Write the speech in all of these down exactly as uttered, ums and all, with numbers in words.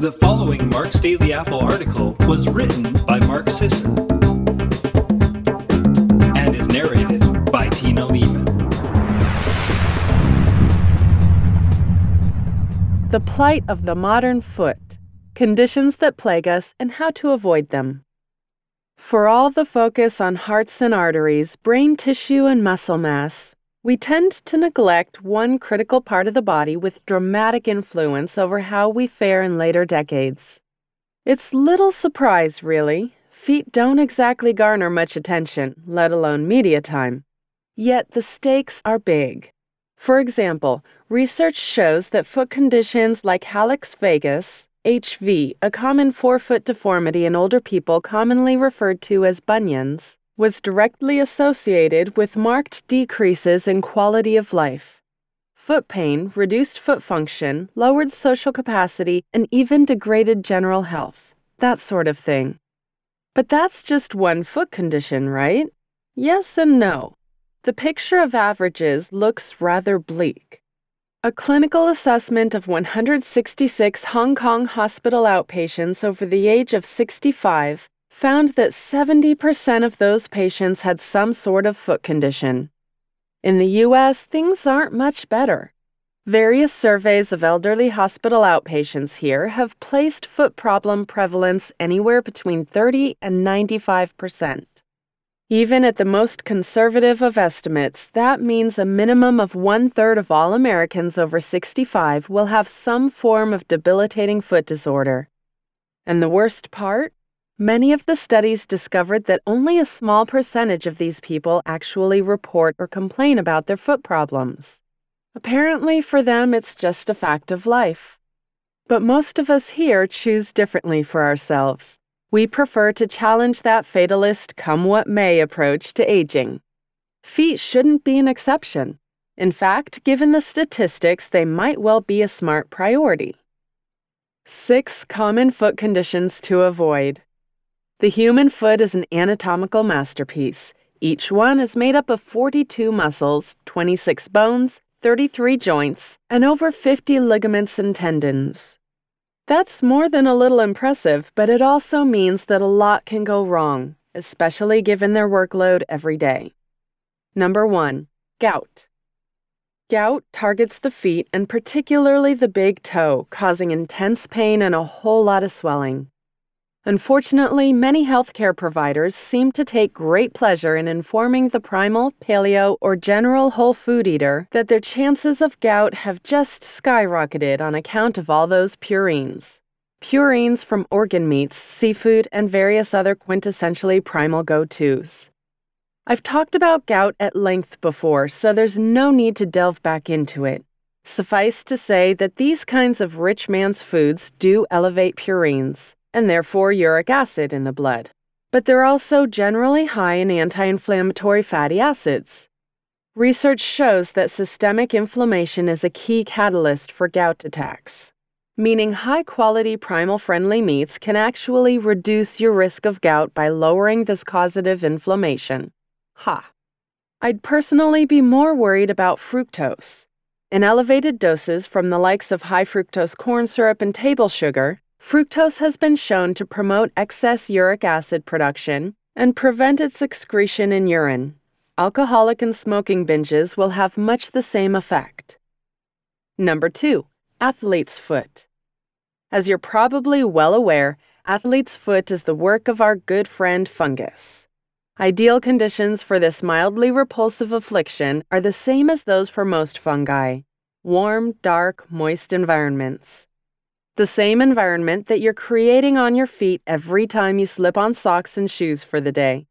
The following Mark's Daily Apple article was written by Mark Sisson and is narrated by Tina Leaman. The plight of the modern foot, conditions that plague us and how to avoid them. For all the focus on hearts and arteries, brain tissue and muscle mass, we tend to neglect one critical part of the body with dramatic influence over how we fare in later decades. It's little surprise, really. Feet don't exactly garner much attention, let alone media time. Yet the stakes are big. For example, research shows that foot conditions like hallux valgus, H V, a common forefoot deformity in older people commonly referred to as bunions, was directly associated with marked decreases in quality of life. Foot pain, reduced foot function, lowered social capacity, and even degraded general health, that sort of thing. But that's just one foot condition, right? Yes and no. The picture of averages looks rather bleak. A clinical assessment of one hundred sixty-six Hong Kong hospital outpatients over the age of sixty-five found that seventy percent of those patients had some sort of foot condition. In the U S, things aren't much better. Various surveys of elderly hospital outpatients here have placed foot problem prevalence anywhere between thirty and ninety-five percent. Even at the most conservative of estimates, that means a minimum of one-third of all Americans over sixty-five will have some form of debilitating foot disorder. And the worst part? Many of the studies discovered that only a small percentage of these people actually report or complain about their foot problems. Apparently, for them, it's just a fact of life. But most of us here choose differently for ourselves. We prefer to challenge that fatalist come-what-may approach to aging. Feet shouldn't be an exception. In fact, given the statistics, they might well be a smart priority. Six common foot conditions to avoid. The human foot is an anatomical masterpiece. Each one is made up of forty-two muscles, twenty-six bones, thirty-three joints, and over fifty ligaments and tendons. That's more than a little impressive, but it also means that a lot can go wrong, especially given their workload every day. Number one, gout. Gout targets the feet and particularly the big toe, causing intense pain and a whole lot of swelling. Unfortunately, many healthcare providers seem to take great pleasure in informing the primal, paleo, or general whole food eater that their chances of gout have just skyrocketed on account of all those purines. Purines from organ meats, seafood, and various other quintessentially primal go-tos. I've talked about gout at length before, so there's no need to delve back into it. Suffice to say that these kinds of rich man's foods do elevate purines, and therefore uric acid in the blood. But they're also generally high in anti-inflammatory fatty acids. Research shows that systemic inflammation is a key catalyst for gout attacks, meaning high-quality primal-friendly meats can actually reduce your risk of gout by lowering this causative inflammation. Ha! I'd personally be more worried about fructose. In elevated doses from the likes of high-fructose corn syrup and table sugar, fructose has been shown to promote excess uric acid production and prevent its excretion in urine. Alcoholic and smoking binges will have much the same effect. Number two, athlete's foot. As you're probably well aware, athlete's foot is the work of our good friend fungus. Ideal conditions for this mildly repulsive affliction are the same as those for most fungi: warm, dark, moist environments. The same environment that you're creating on your feet every time you slip on socks and shoes for the day.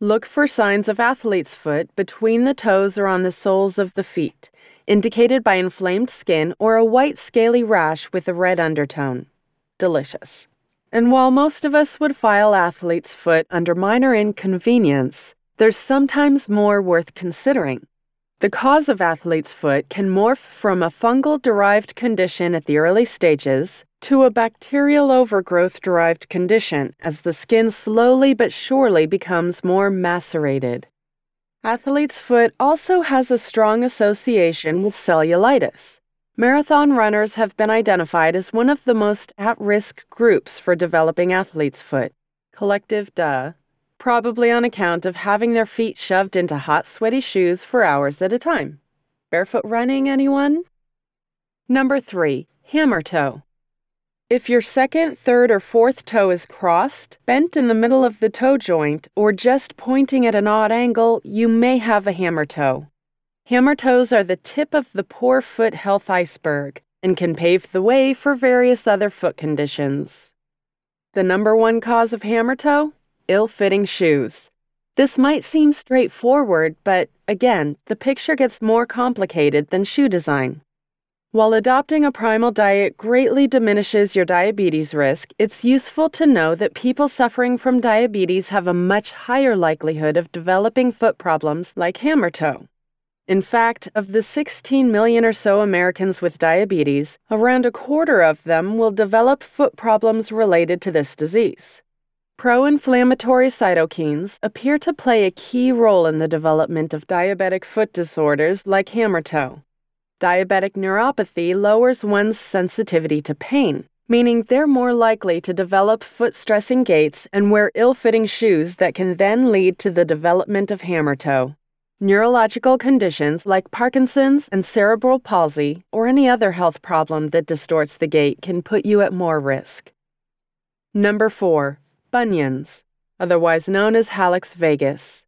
Look for signs of athlete's foot between the toes or on the soles of the feet, indicated by inflamed skin or a white scaly rash with a red undertone. Delicious. And while most of us would file athlete's foot under minor inconvenience, there's sometimes more worth considering. The cause of athlete's foot can morph from a fungal-derived condition at the early stages to a bacterial overgrowth-derived condition as the skin slowly but surely becomes more macerated. Athlete's foot also has a strong association with cellulitis, Marathon runners have been identified as one of the most at-risk groups for developing athlete's foot. Collective duh. Probably on account of having their feet shoved into hot, sweaty shoes for hours at a time. Barefoot running, anyone? Number three, hammer toe. If your second, third, or fourth toe is crossed, bent in the middle of the toe joint, or just pointing at an odd angle, you may have a hammer toe. Hammer toes are the tip of the poor foot health iceberg and can pave the way for various other foot conditions. The number one cause of hammer toe? Ill-fitting shoes. This might seem straightforward, but again, the picture gets more complicated than shoe design. While adopting a primal diet greatly diminishes your diabetes risk, it's useful to know that people suffering from diabetes have a much higher likelihood of developing foot problems like hammer toe. In fact, of the sixteen million or so Americans with diabetes, around a quarter of them will develop foot problems related to this disease. Pro-inflammatory cytokines appear to play a key role in the development of diabetic foot disorders like hammer toe. Diabetic neuropathy lowers one's sensitivity to pain, meaning they're more likely to develop foot-stressing gaits and wear ill-fitting shoes that can then lead to the development of hammer toe. Neurological conditions like Parkinson's and cerebral palsy or any other health problem that distorts the gait can put you at more risk. Number four, bunions, otherwise known as hallux valgus.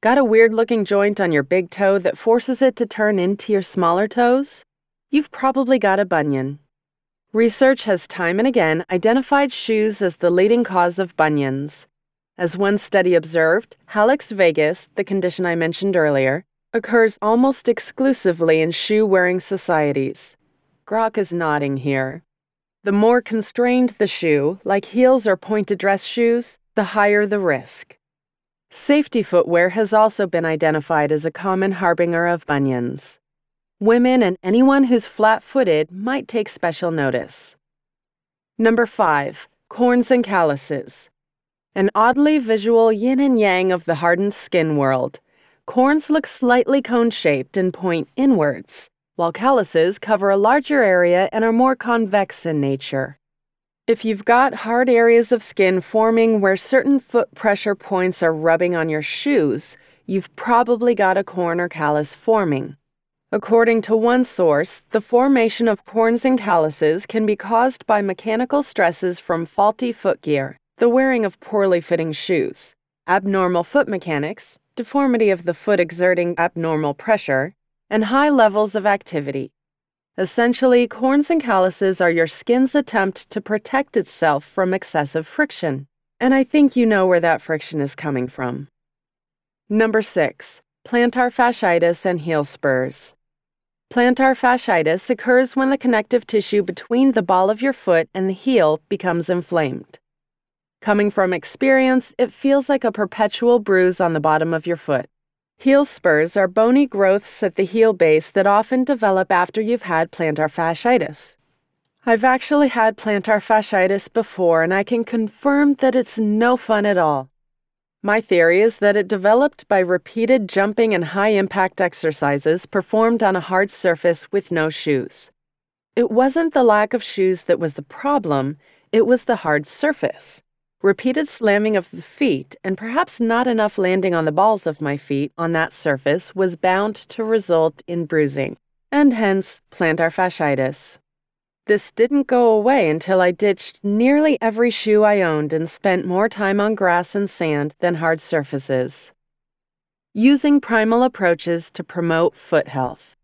Got a weird-looking joint on your big toe that forces it to turn into your smaller toes? You've probably got a bunion. Research has time and again identified shoes as the leading cause of bunions. As one study observed, hallux valgus, the condition I mentioned earlier, occurs almost exclusively in shoe-wearing societies. Grok is nodding here. The more constrained the shoe, like heels or pointed dress shoes, the higher the risk. Safety footwear has also been identified as a common harbinger of bunions. Women and anyone who's flat-footed might take special notice. Number five, corns and calluses. An oddly visual yin and yang of the hardened skin world. Corns look slightly cone-shaped and point inwards, while calluses cover a larger area and are more convex in nature. If you've got hard areas of skin forming where certain foot pressure points are rubbing on your shoes, you've probably got a corn or callus forming. According to one source, the formation of corns and calluses can be caused by mechanical stresses from faulty footgear, the wearing of poorly fitting shoes, abnormal foot mechanics, deformity of the foot exerting abnormal pressure, and high levels of activity. Essentially, corns and calluses are your skin's attempt to protect itself from excessive friction. And I think you know where that friction is coming from. Number six, plantar fasciitis and heel spurs. Plantar fasciitis occurs when the connective tissue between the ball of your foot and the heel becomes inflamed. Coming from experience, it feels like a perpetual bruise on the bottom of your foot. Heel spurs are bony growths at the heel base that often develop after you've had plantar fasciitis. I've actually had plantar fasciitis before, and I can confirm that it's no fun at all. My theory is that it developed by repeated jumping and high-impact exercises performed on a hard surface with no shoes. It wasn't the lack of shoes that was the problem, it was the hard surface. Repeated slamming of the feet, and perhaps not enough landing on the balls of my feet on that surface, was bound to result in bruising, and hence plantar fasciitis. This didn't go away until I ditched nearly every shoe I owned and spent more time on grass and sand than hard surfaces. Using primal approaches to promote foot health.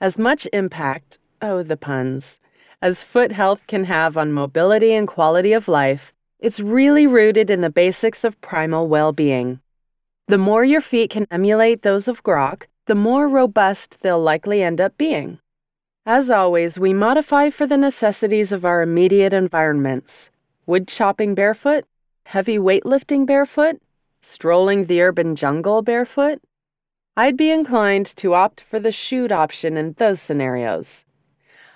As much impact, oh the puns, as foot health can have on mobility and quality of life, it's really rooted in the basics of primal well-being. The more your feet can emulate those of Grok, the more robust they'll likely end up being. As always, we modify for the necessities of our immediate environments. Wood chopping barefoot? Heavy weightlifting barefoot? Strolling the urban jungle barefoot? I'd be inclined to opt for the shoot option in those scenarios.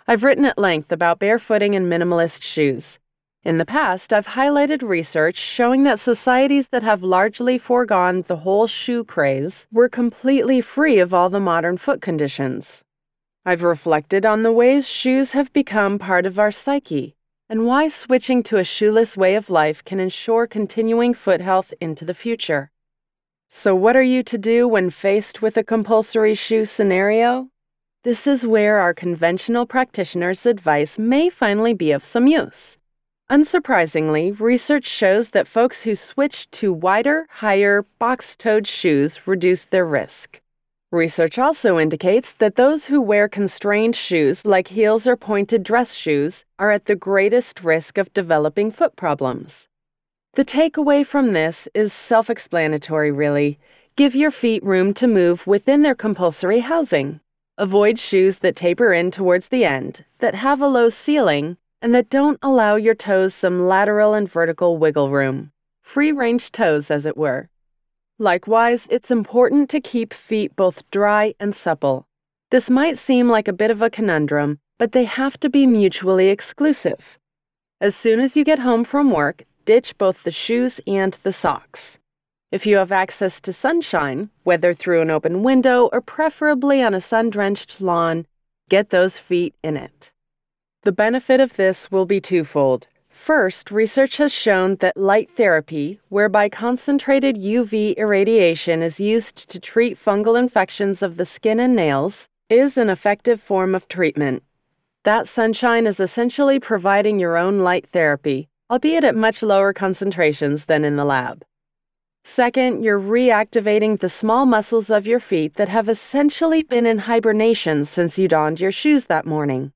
I've written at length about barefooting and minimalist shoes. In the past, I've highlighted research showing that societies that have largely foregone the whole shoe craze were completely free of all the modern foot conditions. I've reflected on the ways shoes have become part of our psyche, and why switching to a shoeless way of life can ensure continuing foot health into the future. So what are you to do when faced with a compulsory shoe scenario? This is where our conventional practitioners' advice may finally be of some use. Unsurprisingly, research shows that folks who switch to wider, higher, box-toed shoes reduce their risk. Research also indicates that those who wear constrained shoes like heels or pointed dress shoes are at the greatest risk of developing foot problems. The takeaway from this is self-explanatory, really. Give your feet room to move within their compulsory housing. Avoid shoes that taper in towards the end, that have a low ceiling, and that don't allow your toes some lateral and vertical wiggle room. Free-range toes, as it were. Likewise, it's important to keep feet both dry and supple. This might seem like a bit of a conundrum, but they have to be mutually exclusive. As soon as you get home from work, ditch both the shoes and the socks. If you have access to sunshine, whether through an open window or preferably on a sun-drenched lawn, get those feet in it. The benefit of this will be twofold. First, research has shown that light therapy, whereby concentrated U V irradiation is used to treat fungal infections of the skin and nails, is an effective form of treatment. That sunshine is essentially providing your own light therapy, albeit at much lower concentrations than in the lab. Second, you're reactivating the small muscles of your feet that have essentially been in hibernation since you donned your shoes that morning.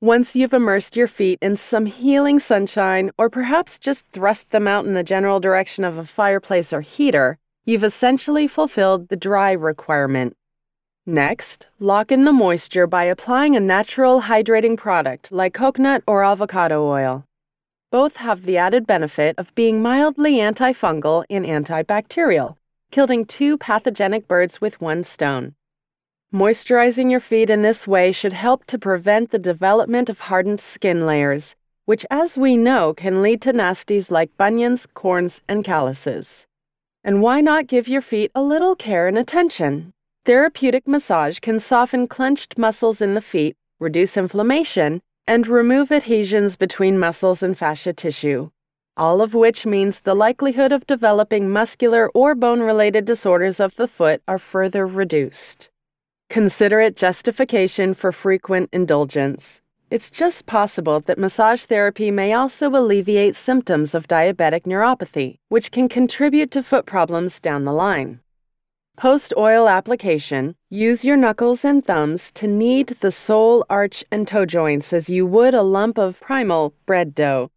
Once you've immersed your feet in some healing sunshine, or perhaps just thrust them out in the general direction of a fireplace or heater, you've essentially fulfilled the dry requirement. Next, lock in the moisture by applying a natural hydrating product like coconut or avocado oil. Both have the added benefit of being mildly antifungal and antibacterial, killing two pathogenic birds with one stone. Moisturizing your feet in this way should help to prevent the development of hardened skin layers, which, as we know, can lead to nasties like bunions, corns, and calluses. And why not give your feet a little care and attention? Therapeutic massage can soften clenched muscles in the feet, reduce inflammation, and remove adhesions between muscles and fascia tissue, all of which means the likelihood of developing muscular or bone-related disorders of the foot are further reduced. Consider it justification for frequent indulgence. It's just possible that massage therapy may also alleviate symptoms of diabetic neuropathy, which can contribute to foot problems down the line. Post-oil application, use your knuckles and thumbs to knead the sole, arch, and toe joints as you would a lump of primal bread dough.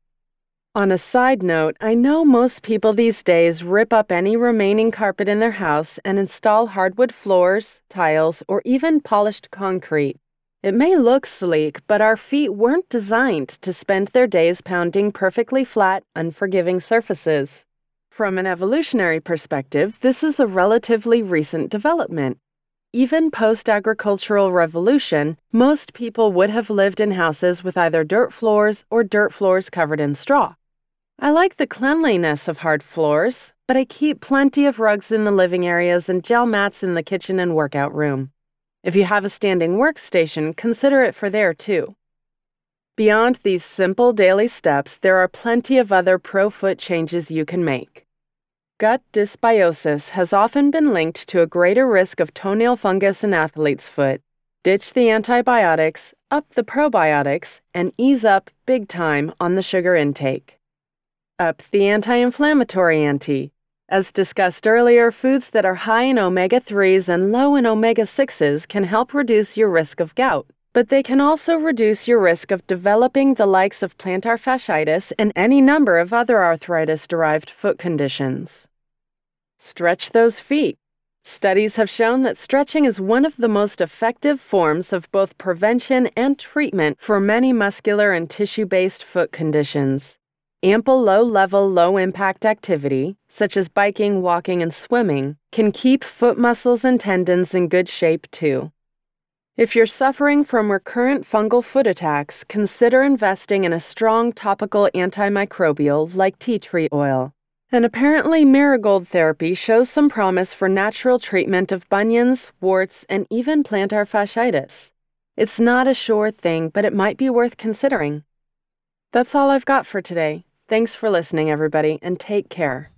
On a side note, I know most people these days rip up any remaining carpet in their house and install hardwood floors, tiles, or even polished concrete. It may look sleek, but our feet weren't designed to spend their days pounding perfectly flat, unforgiving surfaces. From an evolutionary perspective, this is a relatively recent development. Even post-agricultural revolution, most people would have lived in houses with either dirt floors or dirt floors covered in straw. I like the cleanliness of hard floors, but I keep plenty of rugs in the living areas and gel mats in the kitchen and workout room. If you have a standing workstation, consider it for there too. Beyond these simple daily steps, there are plenty of other pro-foot changes you can make. Gut dysbiosis has often been linked to a greater risk of toenail fungus in athlete's foot. Ditch the antibiotics, up the probiotics, and ease up big time on the sugar intake. Up the anti-inflammatory ante. As discussed earlier, foods that are high in omega threes and low in omega sixes can help reduce your risk of gout, but they can also reduce your risk of developing the likes of plantar fasciitis and any number of other arthritis-derived foot conditions. Stretch those feet. Studies have shown that stretching is one of the most effective forms of both prevention and treatment for many muscular and tissue-based foot conditions. Ample low-level, low-impact activity, such as biking, walking, and swimming, can keep foot muscles and tendons in good shape too. If you're suffering from recurrent fungal foot attacks, consider investing in a strong topical antimicrobial like tea tree oil. And apparently, marigold therapy shows some promise for natural treatment of bunions, warts, and even plantar fasciitis. It's not a sure thing, but it might be worth considering. That's all I've got for today. Thanks for listening, everybody, and take care.